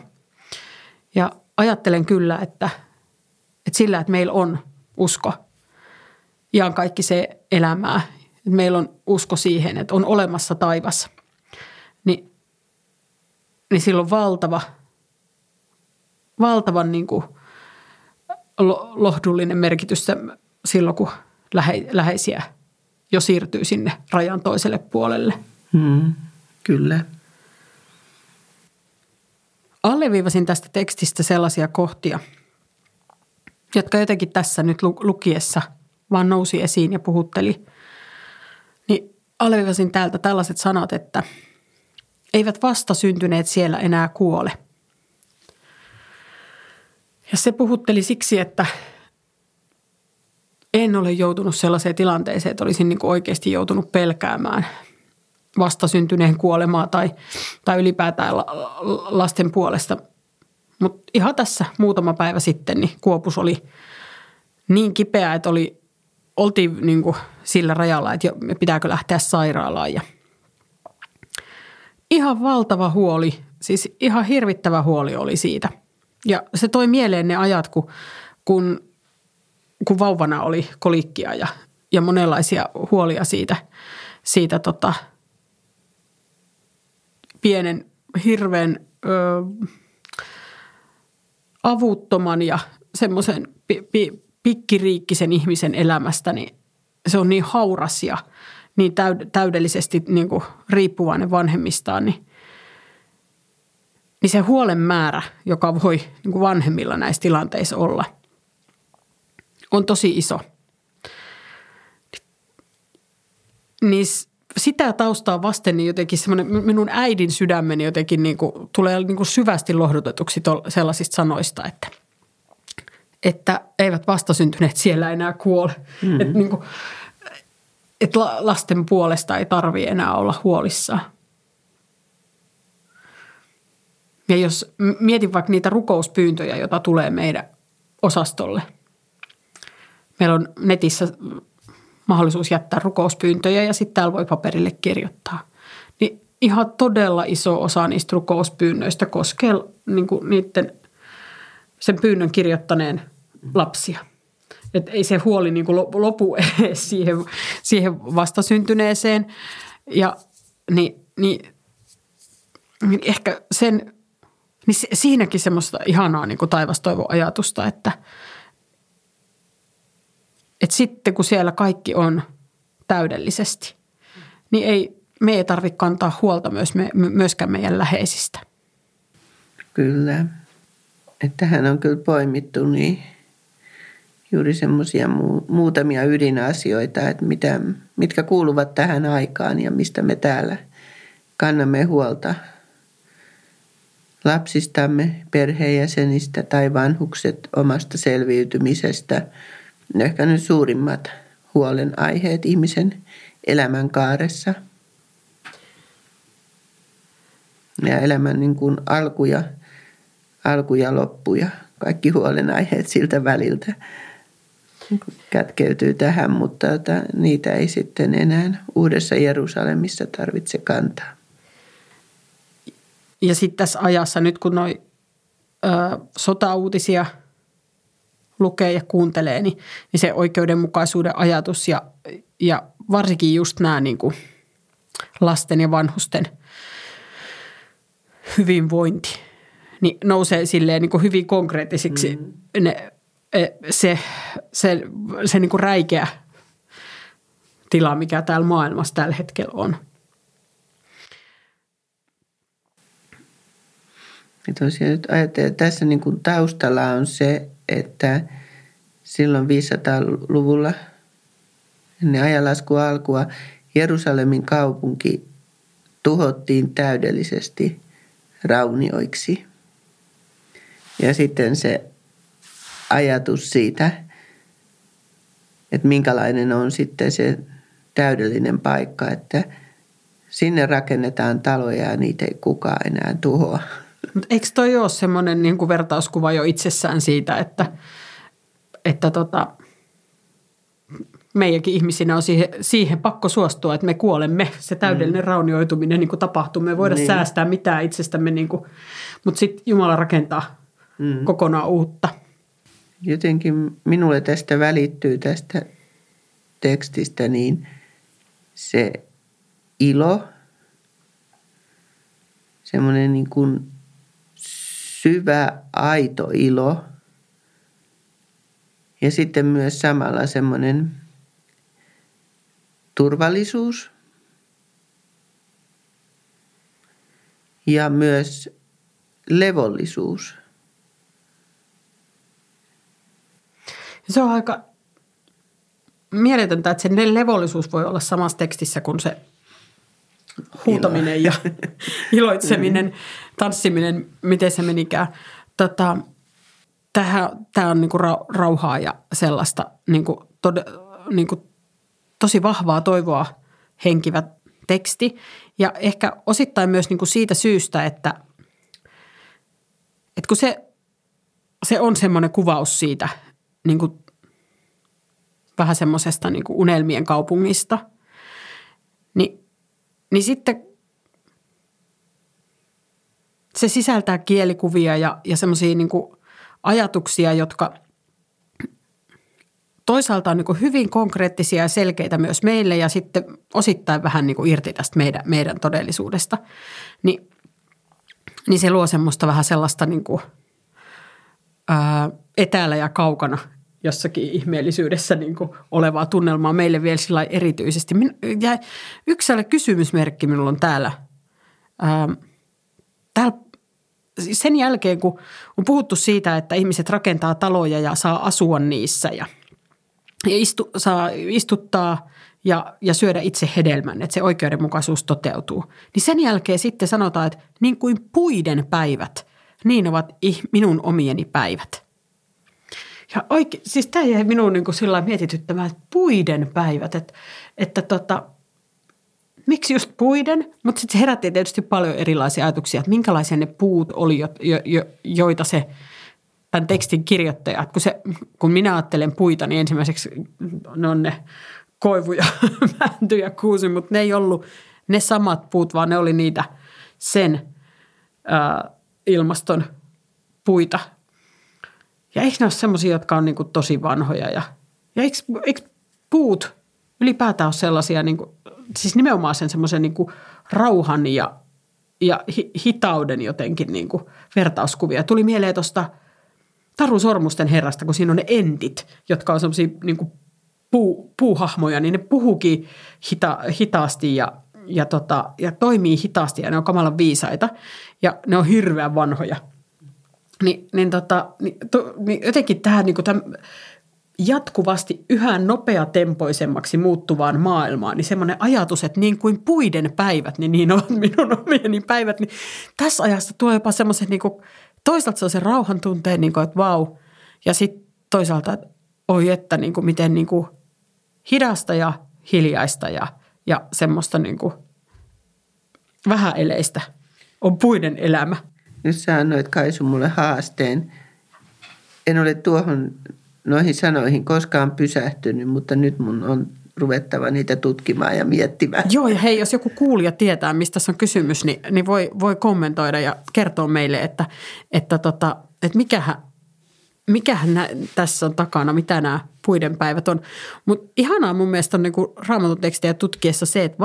Ja ajattelen kyllä, että sillä, että meillä on usko iankaikkiseen elämää, että meillä on usko siihen, että on olemassa taivas, niin sillä on valtavan niin kuin lohdullinen merkitys silloin, kun läheisiä jo siirtyy sinne rajan toiselle puolelle. Kyllä. Alleviivasin tästä tekstistä sellaisia kohtia, jotka jotenkin tässä nyt lukiessa vaan nousi esiin ja puhutteli. Niin alleviivasin täältä tällaiset sanat, että eivät vastasyntyneet siellä enää kuole. Ja se puhutteli siksi, että en ole joutunut sellaiseen tilanteeseen, että olisin niin kuin oikeasti joutunut pelkäämään vastasyntyneen kuolemaa tai ylipäätään lasten puolesta. Mutta ihan tässä muutama päivä sitten niin kuopus oli niin kipeä, että oltiin niin kuin sillä rajalla, että pitääkö lähteä sairaalaan. Ja ihan valtava huoli, siis ihan hirvittävä huoli oli siitä. Ja se toi mieleen ne ajat, kun vauvana oli kolikkia ja monenlaisia huolia siitä pienen hirveän avuttoman ja semmoisen pikkiriikkisen ihmisen elämästä, niin se on niin hauras ja niin täydellisesti niin kuin riippuvainen vanhemmistaan, niin se huolen määrä, joka voi niin kuin vanhemmilla näissä tilanteissa olla, on tosi iso. Niin sitä taustaa vasten niin jotenkin minun äidin sydämeni jotenkin niin kuin, tulee niin kuin syvästi lohdutetuksi sellaisista sanoista, että eivät vastasyntyneet siellä enää kuole. Mm-hmm. Että niin kuin, että lasten puolesta ei tarvitse enää olla huolissaan. Ja jos mietin vaikka niitä rukouspyyntöjä, joita tulee meidän osastolle. Meillä on netissä mahdollisuus jättää rukouspyyntöjä ja sitten täällä voi paperille kirjoittaa. Niin ihan todella iso osa niistä rukouspyynnöistä koskee niin kuin niiden, sen pyynnön kirjoittaneen lapsia. Että ei se huoli niin kuin lopu siihen vastasyntyneeseen. Ja niin ehkä sen, niin siinäkin semmoista ihanaa niin kuin taivastoivoajatusta, että sitten kun siellä kaikki on täydellisesti, niin me ei tarvitse kantaa huolta myöskään meidän läheisistä. Kyllä. Että tähän on kyllä poimittu niin juuri semmoisia muutamia ydinasioita, että mitkä kuuluvat tähän aikaan ja mistä me täällä kannamme huolta. Lapsistamme, perheenjäsenistä tai vanhukset omasta selviytymisestä. Ne on ehkä ne suurimmat huolenaiheet ihmisen elämänkaaressa. Ja elämän niin kuin alku ja loppuja. Kaikki huolenaiheet siltä väliltä kätkeytyy tähän, mutta niitä ei sitten enää uudessa Jerusalemissa tarvitse kantaa. Ja sitten tässä ajassa nyt, kun noi sotauutisia lukee ja kuuntelee, niin se oikeudenmukaisuuden ajatus ja varsinkin just nämä niin kuin lasten ja vanhusten hyvinvointi, niin nousee silleen niin kuin hyvin konkreettisiksi se niin kuin räikeä tila, mikä täällä maailmassa tällä hetkellä on. Ja tosiaan nyt ajattelen, että tässä niin kuin taustalla on se, että silloin 500-luvulla ennen ajanlaskun alkua Jerusalemin kaupunki tuhottiin täydellisesti raunioiksi. Ja sitten se ajatus siitä, että minkälainen on sitten se täydellinen paikka, että sinne rakennetaan taloja ja niitä ei kukaan enää tuhoa. Eikö toi ole semmoinen niin kuin vertauskuva jo itsessään siitä, että meidänkin ihmisinä on siihen pakko suostua, että me kuolemme. Se täydellinen raunioituminen niin kuin tapahtuu. Me ei voida säästää mitään itsestämme, niin kuin, mutta sitten Jumala rakentaa kokonaan uutta. Jotenkin minulle tästä välittyy tästä tekstistä niin se ilo, semmoinen niin kuin syvä, aito ilo ja sitten myös samalla semmoinen turvallisuus ja myös levollisuus. Se on aika mieletöntä, että sen levollisuus voi olla samassa tekstissä kuin se huutaminen ja iloitseminen, tanssiminen, miten se menikään. Tämä on niinku rauhaa ja sellaista niinku, tosi vahvaa toivoa henkivä teksti. Ja ehkä osittain myös niinku siitä syystä, että kun se on semmoinen kuvaus siitä niinku, vähän semmoisesta niinku unelmien kaupungista, niin sitten se sisältää kielikuvia ja semmoisia niin kuin ajatuksia, jotka toisaalta on niin kuin hyvin konkreettisia ja selkeitä myös meille ja sitten osittain vähän niin kuin irti tästä meidän todellisuudesta. Niin se luo semmoista vähän sellaista niin kuin etäällä ja kaukana jossakin ihmeellisyydessä niin kuin olevaa tunnelmaa meille vielä sillä lailla erityisesti. Ja yksi kysymysmerkki minulla on täällä. Täällä sen jälkeen, kun on puhuttu siitä, että ihmiset rakentaa taloja ja saa asua niissä ja saa istuttaa ja syödä itse hedelmän, että se oikeudenmukaisuus toteutuu. Niin sen jälkeen sitten sanotaan, että niin kuin puiden päivät, niin ovat minun omieni päivät. Ja oikein, siis tämä jäi minun niin kuin sillä lailla mietityttämään, että puiden päivät, että miksi just puiden? Mutta sitten se herätti tietysti paljon erilaisia ajatuksia, että minkälaisia ne puut oli, joita se tämän tekstin kirjoittaja, että kun minä ajattelen puita, niin ensimmäiseksi ne on ne koivuja, mäntyjä, kuusi, mutta ne ei ollut ne samat puut, vaan ne oli niitä sen ilmaston puita. Ja eikö ne ole semmoisia, jotka on niin kuin tosi vanhoja? Ja eikö puut ylipäätään ole sellaisia, niin kuin, siis nimenomaan sen semmoisen niin kuin rauhan ja hitauden jotenkin niin kuin vertauskuvia. Tuli mieleen tuosta Taru Sormusten herrasta, kun siinä on ne entit, jotka on semmoisia niin kuin puuhahmoja, niin ne puhuukin hitaasti ja toimii hitaasti ja ne on kamalan viisaita ja ne on hirveän vanhoja. Niin jotenkin tähän niin tämän jatkuvasti yhä nopeatempoisemmaksi muuttuvaan maailmaan, niin semmoinen ajatus, että niin kuin puiden päivät, niin ovat minun omieni päivät, niin tässä ajassa tulee jopa semmoisen niin kuin, toisaalta sellaisen rauhan tunteen, niin kuin, että vau, ja sitten toisaalta, että oi, että niin kuin, miten niin kuin, hidasta ja hiljaista ja semmoista niin kuin, vähäeleistä on puiden elämä. Nyt sä annoit Kaisu mulle haasteen. En ole noihin sanoihin koskaan pysähtynyt, mutta nyt mun on ruvettava niitä tutkimaan ja miettimään. Joo, ja hei, jos joku kuulija tietää, mistä tässä on kysymys, niin voi kommentoida ja kertoa meille, että mikähän tässä on takana, mitä nämä puiden päivät on. Mutta ihanaa mun mielestä on niinku Raamatun tekstejä tutkiessa se, että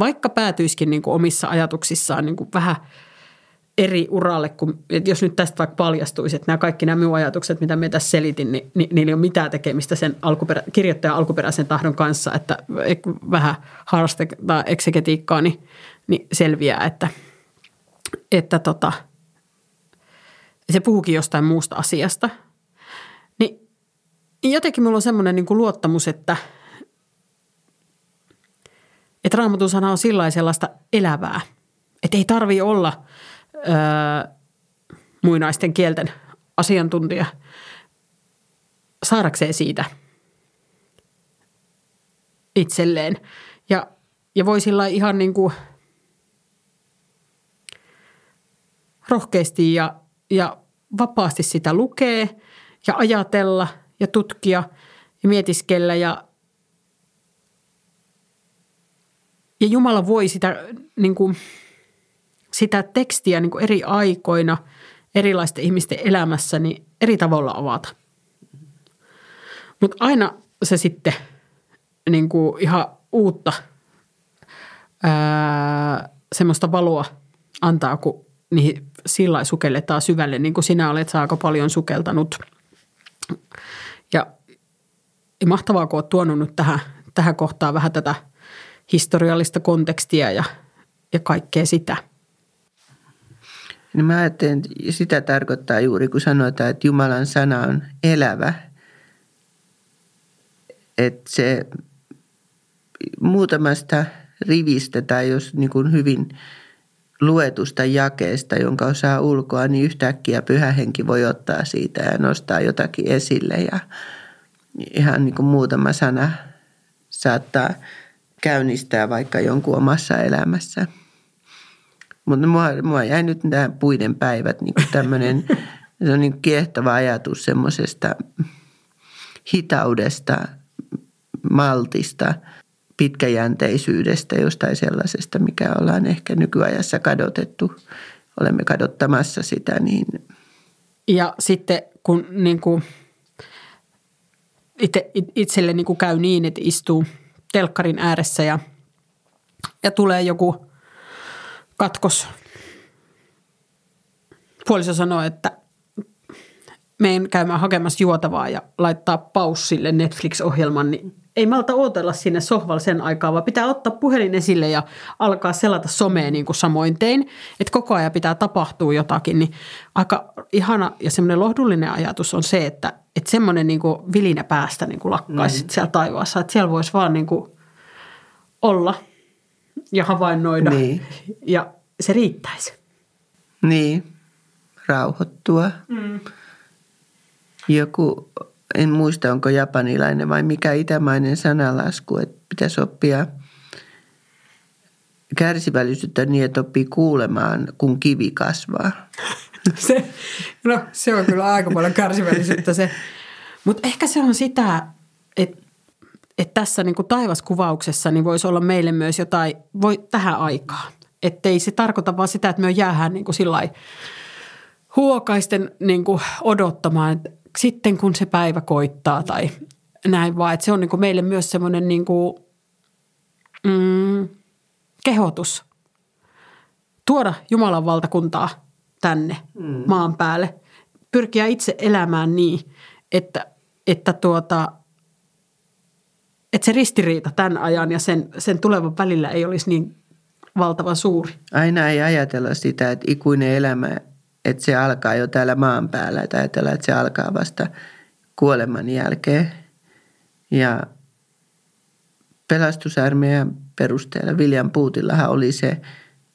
vaikka päätyisikin niinku omissa ajatuksissaan niinku vähän eri uralle, kun jos nyt tästä vaikka paljastuisi, että nämä kaikki nämä minun ajatukset, mitä minä tässä selitin, niin niillä ei ole mitään tekemistä sen kirjoittajan alkuperäisen tahdon kanssa, että vähän harrastetaan eksegetiikkaa, niin selviää, että se puhuukin jostain muusta asiasta. Niin jotenkin minulla on semmoinen niin kuin luottamus, että Raamatun sana on sillä lailla sellaista elävää, että ei tarvitse olla muinaisten kielten asiantuntija saadakseen siitä itselleen. Ja voi sillä lailla ihan niin kuin rohkeasti ja vapaasti sitä lukee ja ajatella ja tutkia ja mietiskellä ja Jumala voi sitä niin kuin sitä tekstiä niin kuin eri aikoina erilaisten ihmisten elämässä niin eri tavalla avata. Mutta aina se sitten niin kuin ihan uutta semmoista valoa antaa, kun niihin sillä lailla sukelletaan syvälle, niin kuin sinä olet aika paljon sukeltanut. Ja mahtavaa, kun olet tuonut nyt tähän kohtaan vähän tätä historiallista kontekstia ja kaikkea sitä. No mä ajattelen, sitä tarkoittaa juuri, kun sanotaan, että Jumalan sana on elävä. Että se muutamasta rivistä tai jos niin kuin hyvin luetusta jakeesta, jonka osaa ulkoa, niin yhtäkkiä Pyhä Henki voi ottaa siitä ja nostaa jotakin esille. Ja ihan niin kuin muutama sana saattaa käynnistää vaikka jonkun omassa elämässä. Mutta minua jäi nyt nämä puiden päivät, niin tämmöinen, se on niin kiehtova ajatus semmoisesta hitaudesta, maltista, pitkäjänteisyydestä, jostain sellaisesta, mikä ollaan ehkä nykyajassa kadotettu. Olemme kadottamassa sitä. Niin. Ja sitten kun niin kuin itselle niin kuin käy niin, että istuu telkkarin ääressä ja tulee joku katkos. Puoliso sanoo, että meen käymään hakemassa juotavaa ja laittaa paussille Netflix-ohjelman, niin ei malta ootella sinne sohvalla sen aikaa, vaan pitää ottaa puhelin esille ja alkaa selata somea niin kuin samoin tein. Että koko ajan pitää tapahtua jotakin, niin aika ihana ja semmoinen lohdullinen ajatus on se, että semmoinen niin kuin vilinä päästä niin kuin lakkaisi siellä taivaassa. Että siellä voisi vaan niin kuin olla ja havainnoida ja se riittäisi. Niin, rauhoittua. Mm. Joku, en muista onko japanilainen vai mikä itämainen sanalasku, että pitäisi oppia kärsivällisyyttä niin, että oppii kuulemaan, kun kivi kasvaa. Se on kyllä aika paljon kärsivällisyyttä se. Mutta ehkä se on sitä, että tässä niinku taivaskuvauksessa niin voisi olla meille myös jotain tähän aikaan. Että ei se tarkoita vaan sitä, että me jäädään niinku sillain huokaisten niinku odottamaan, että sitten kun se päivä koittaa tai näin vaan. Että se on niinku meille myös semmoinen niinku, kehotus tuoda Jumalan valtakuntaa tänne maan päälle. Pyrkiä itse elämään niin, että se ristiriita tämän ajan ja sen tulevan välillä ei olisi niin valtavan suuri. Aina ei ajatella sitä, että ikuinen elämä, että se alkaa jo täällä maan päällä. Että ajatellaan, että se alkaa vasta kuoleman jälkeen. Ja pelastusarmeijan perusteella William Boothillahan oli se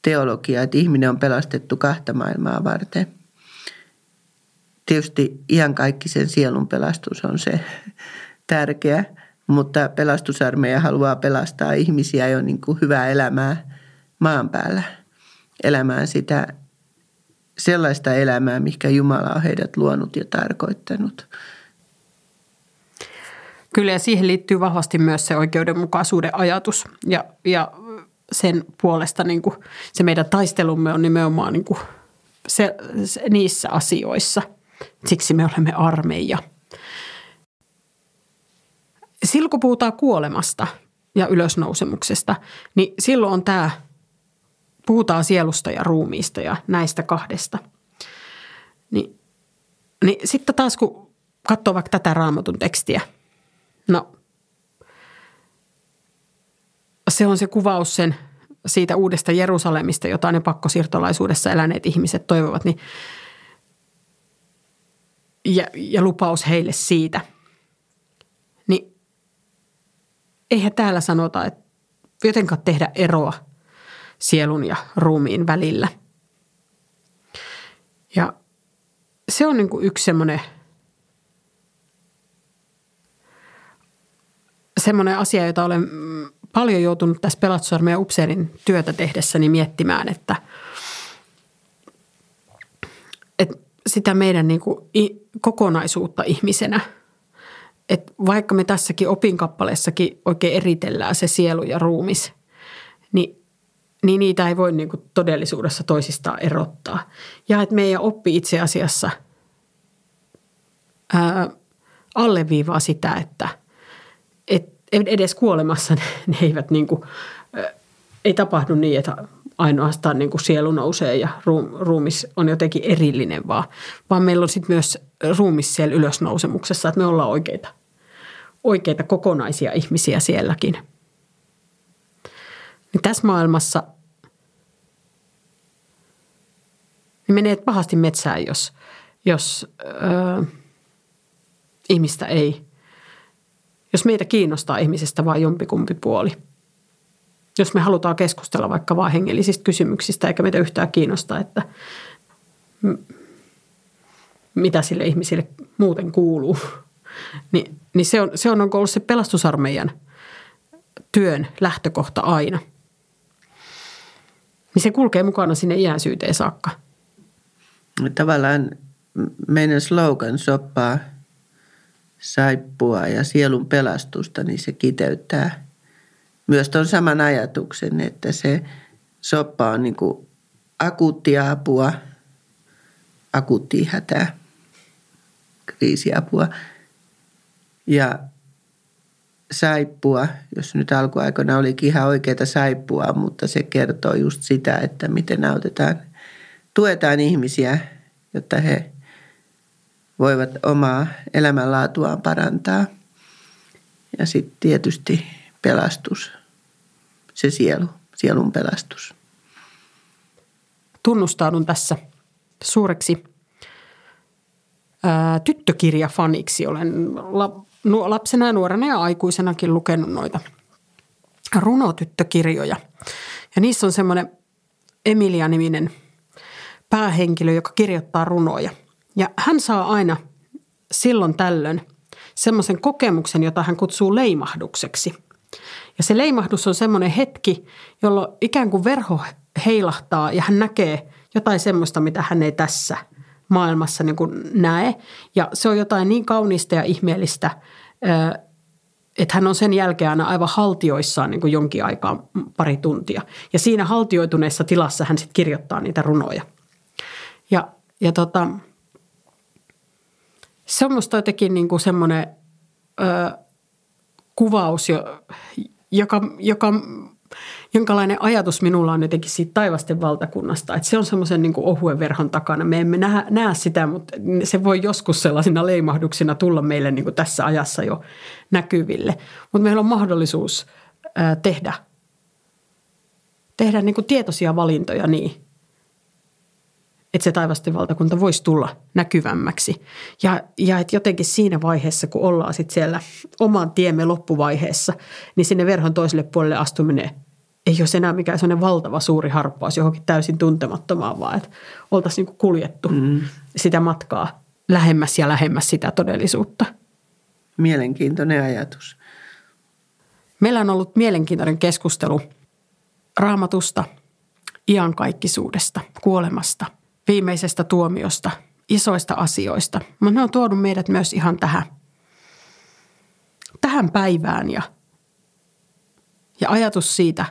teologia, että ihminen on pelastettu kahta maailmaa varten. Tietysti iankaikkisen sielun pelastus on se tärkeä. Mutta pelastusarmeija haluaa pelastaa ihmisiä jo niin kuin hyvää elämää maan päällä. Elämään sitä sellaista elämää, mikä Jumala on heidät luonut ja tarkoittanut. Kyllä ja siihen liittyy vahvasti myös se oikeudenmukaisuuden ajatus. Ja sen puolesta niin kuin se meidän taistelumme on nimenomaan niin kuin se niissä asioissa. Siksi me olemme armeija. Silloin kun puhutaan kuolemasta ja ylösnousemuksesta, niin silloin on tämä, puhutaan sielusta ja ruumiista ja näistä kahdesta. Niin sitten taas kun katsoo vaikka tätä Raamatun tekstiä, no se on se kuvaus siitä uudesta Jerusalemista, jota ne pakkosiirtolaisuudessa eläneet ihmiset toivovat, niin, ja lupaus heille siitä. Eihän täällä sanota, että jotenkaan tehdä eroa sielun ja ruumiin välillä. Ja se on niin kuin yksi semmoinen asia, jota olen paljon joutunut tässä Pelastusarmeijan upseerin työtä tehdessäni miettimään, että sitä meidän niin kuin kokonaisuutta ihmisenä. Et vaikka me tässäkin opinkappaleessakin oikein eritellään se sielu ja ruumis, niin niitä ei voi niinku todellisuudessa toisistaan erottaa. Ja että meidän oppi itse asiassa alleviivaa sitä, että edes kuolemassa ne eivät niinku, ei tapahdu niin, että ainoastaan niinku sielu nousee ja ruumis on jotenkin erillinen vaan meillä on sitten myös ruumis siellä ylösnousemuksessa, että me ollaan oikeita kokonaisia ihmisiä sielläkin. Niin tässä maailmassa niin menee pahasti metsään, jos ihmistä ei, jos meitä kiinnostaa ihmisestä vaan jompikumpi puoli. Jos me halutaan keskustella vaikka vaan hengellisistä kysymyksistä, eikä meitä yhtään kiinnosta, että mitä sille ihmisille muuten kuuluu, niin se on ollut se pelastusarmeijan työn lähtökohta aina. Niin se kulkee mukana sinne iäisyyteen saakka. Tavallaan meidän slogan soppaa saippua ja sielun pelastusta, niin se kiteyttää myös tuon saman ajatuksen, että se soppa on niin kuin akuuttia apua, akuuttia hätää, kriisiapua ja saippua, jos nyt alkuaikana olikin ihan oikeata saippua, mutta se kertoo just sitä, että miten autetaan, tuetaan ihmisiä, jotta he voivat omaa elämänlaatuaan parantaa. Ja sitten tietysti pelastus, se sielun pelastus. Tunnustaudun tässä suureksi tyttökirjafaniksi. Olen lapsena ja nuorena ja aikuisenakin lukenut noita runotyttökirjoja. Ja niissä on semmoinen Emilia-niminen päähenkilö, joka kirjoittaa runoja. Ja hän saa aina silloin tällöin semmoisen kokemuksen, jota hän kutsuu leimahdukseksi. Ja se leimahdus on semmoinen hetki, jolloin ikään kuin verho heilahtaa ja hän näkee jotain semmoista, mitä hän ei tässä maailmassa niin kuin näe. Ja se on jotain niin kaunista ja ihmeellistä, että hän on sen jälkeen aina aivan haltioissaan niin kuin jonkin aikaa, pari tuntia. Ja siinä haltioituneessa tilassa hän sitten kirjoittaa niitä runoja. Ja se on minusta jotenkin niin kuin semmoinen kuvaus, jonkalainen ajatus minulla on jotenkin siitä taivasten valtakunnasta. Että se on semmoisen niin kuin ohuen verhon takana. Me emme näe sitä, mutta se voi joskus sellaisina leimahduksina tulla meille niin kuin tässä ajassa jo näkyville. Mutta meillä on mahdollisuus tehdä niin kuin tietoisia valintoja niin, että se taivasten valtakunta voisi tulla näkyvämmäksi. Ja että jotenkin siinä vaiheessa, kun ollaan sitten siellä oman tiemme loppuvaiheessa, niin sinne verhon toiselle puolelle astuminen ei olisi enää mikään sellainen valtava suuri harppaus johonkin täysin tuntemattomaan, vaan että oltaisiin niin kuljettu sitä matkaa lähemmäs sitä todellisuutta. Mielenkiintoinen ajatus. Meillä on ollut mielenkiintoinen keskustelu Raamatusta, iankaikkisuudesta, kuolemasta, viimeisestä tuomiosta, isoista asioista. Mutta ne on tuonut meidät myös ihan tähän päivään ja ajatus siitä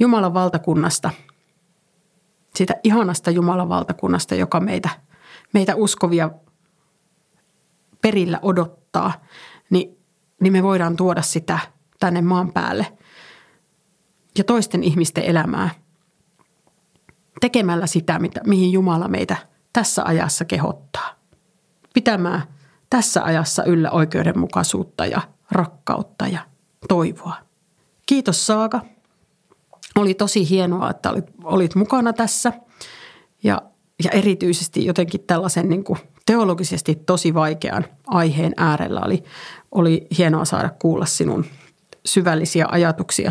Jumalan valtakunnasta, siitä ihanasta Jumalan valtakunnasta, joka meitä uskovia perillä odottaa, niin me voidaan tuoda sitä tänne maan päälle ja toisten ihmisten elämää tekemällä sitä, mihin Jumala meitä tässä ajassa kehottaa. Pitämään tässä ajassa yllä oikeudenmukaisuutta ja rakkautta ja toivoa. Kiitos Saaga. Oli tosi hienoa, että olit mukana tässä ja erityisesti jotenkin tällaisen niin kuin teologisesti tosi vaikean aiheen äärellä oli hienoa saada kuulla sinun syvällisiä ajatuksia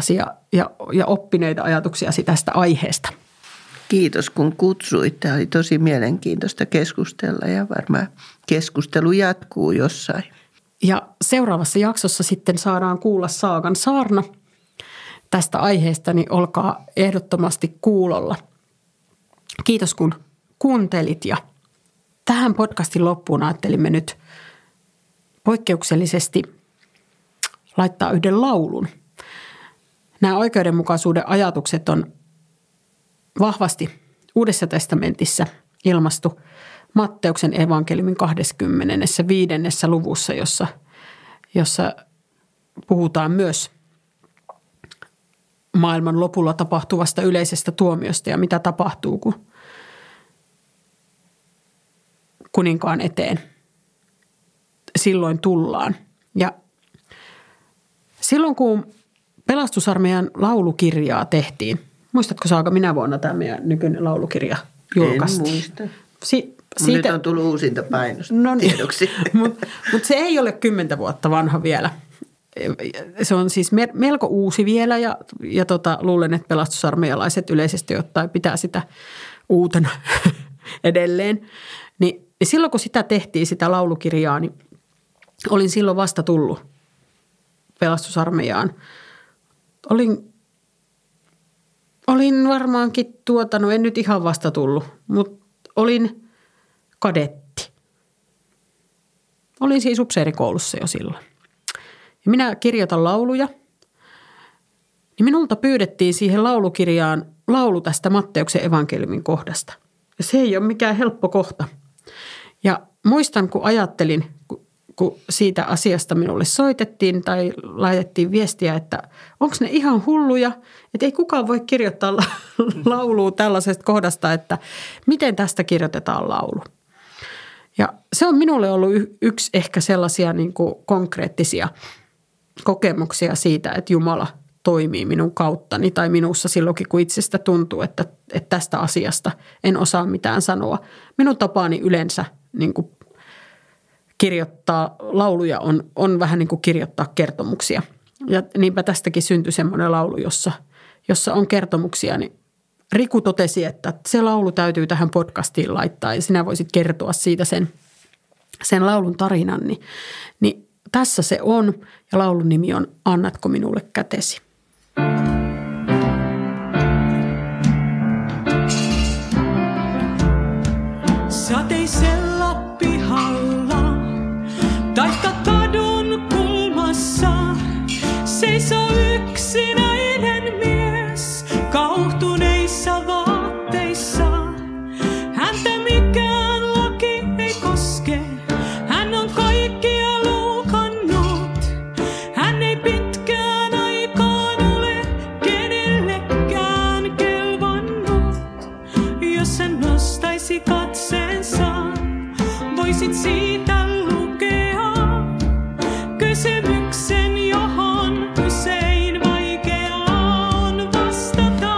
ja oppineita ajatuksia tästä aiheesta. Kiitos, kun kutsuit. Tämä oli tosi mielenkiintoista keskustella ja varmaan keskustelu jatkuu jossain. Ja seuraavassa jaksossa sitten saadaan kuulla Saagan saarna tästä aiheesta, niin olkaa ehdottomasti kuulolla. Kiitos, kun kuuntelit ja tähän podcastin loppuun ajattelimme nyt poikkeuksellisesti laittaa yhden laulun. Nämä oikeudenmukaisuuden ajatukset on vahvasti Uudessa testamentissa ilmastu Matteuksen evankeliumin 25. luvussa, jossa puhutaan myös maailman lopulla tapahtuvasta yleisestä tuomiosta ja mitä tapahtuu, kun kuninkaan eteen silloin tullaan. Ja silloin, kun Pelastusarmeijan laulukirjaa tehtiin, muistatko Saaga, minä vuonna tämä meidän nykyinen laulukirja julkaistiin? En muista. Siitä... Nyt on tullut uusinta painosta tiedoksi. Mutta se ei ole 10 vuotta vanha vielä. Se on siis melko uusi vielä ja luulen, että pelastusarmeijalaiset yleisesti ottaen pitää sitä uutena edelleen. Niin silloin, kun sitä tehtiin, sitä laulukirjaa, niin olin silloin vasta tullut pelastusarmeijaan. Olin varmaankin en nyt ihan vasta tullut, mutta olin kadetti. Olin siis upseerikoulussa jo silloin. Ja minä kirjoitan lauluja. Ja minulta pyydettiin siihen laulukirjaan laulu tästä Matteuksen evankeliumin kohdasta. Ja se ei ole mikään helppo kohta. Ja muistan, kun ajattelin, kun siitä asiasta minulle soitettiin tai laitettiin viestiä, että onko ne ihan hulluja, että ei kukaan voi kirjoittaa laulua tällaisesta kohdasta, että miten tästä kirjoitetaan laulu. Ja se on minulle ollut yksi ehkä sellaisia niin kuin konkreettisia kokemuksia siitä, että Jumala toimii minun kauttani tai minussa silloinkin, kun itsestä tuntuu, että tästä asiasta en osaa mitään sanoa. Minun tapaani yleensä niin kuin kirjoittaa lauluja on vähän niin kuin kirjoittaa kertomuksia. Ja niinpä tästäkin syntyi semmoinen laulu, jossa on kertomuksia, niin Riku totesi, että se laulu täytyy tähän podcastiin laittaa ja sinä voisit kertoa siitä sen laulun tarinan. Niin tässä se on ja laulun nimi on Annatko minulle kätesi. Sateisella pihalla taikka kadun kulmassa seisoo yksinäinen mies kauhtuneissa vaatteissa. Häntä mikään laki ei koske, hän on kaikkia loukannut. Hän ei pitkään aikaan ole kenellekään kelvannut. Jos hän nostaisi katseensa, voisit siitä lukea kysymyksen, johon usein vaikea on vastata.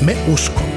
Me uskomme.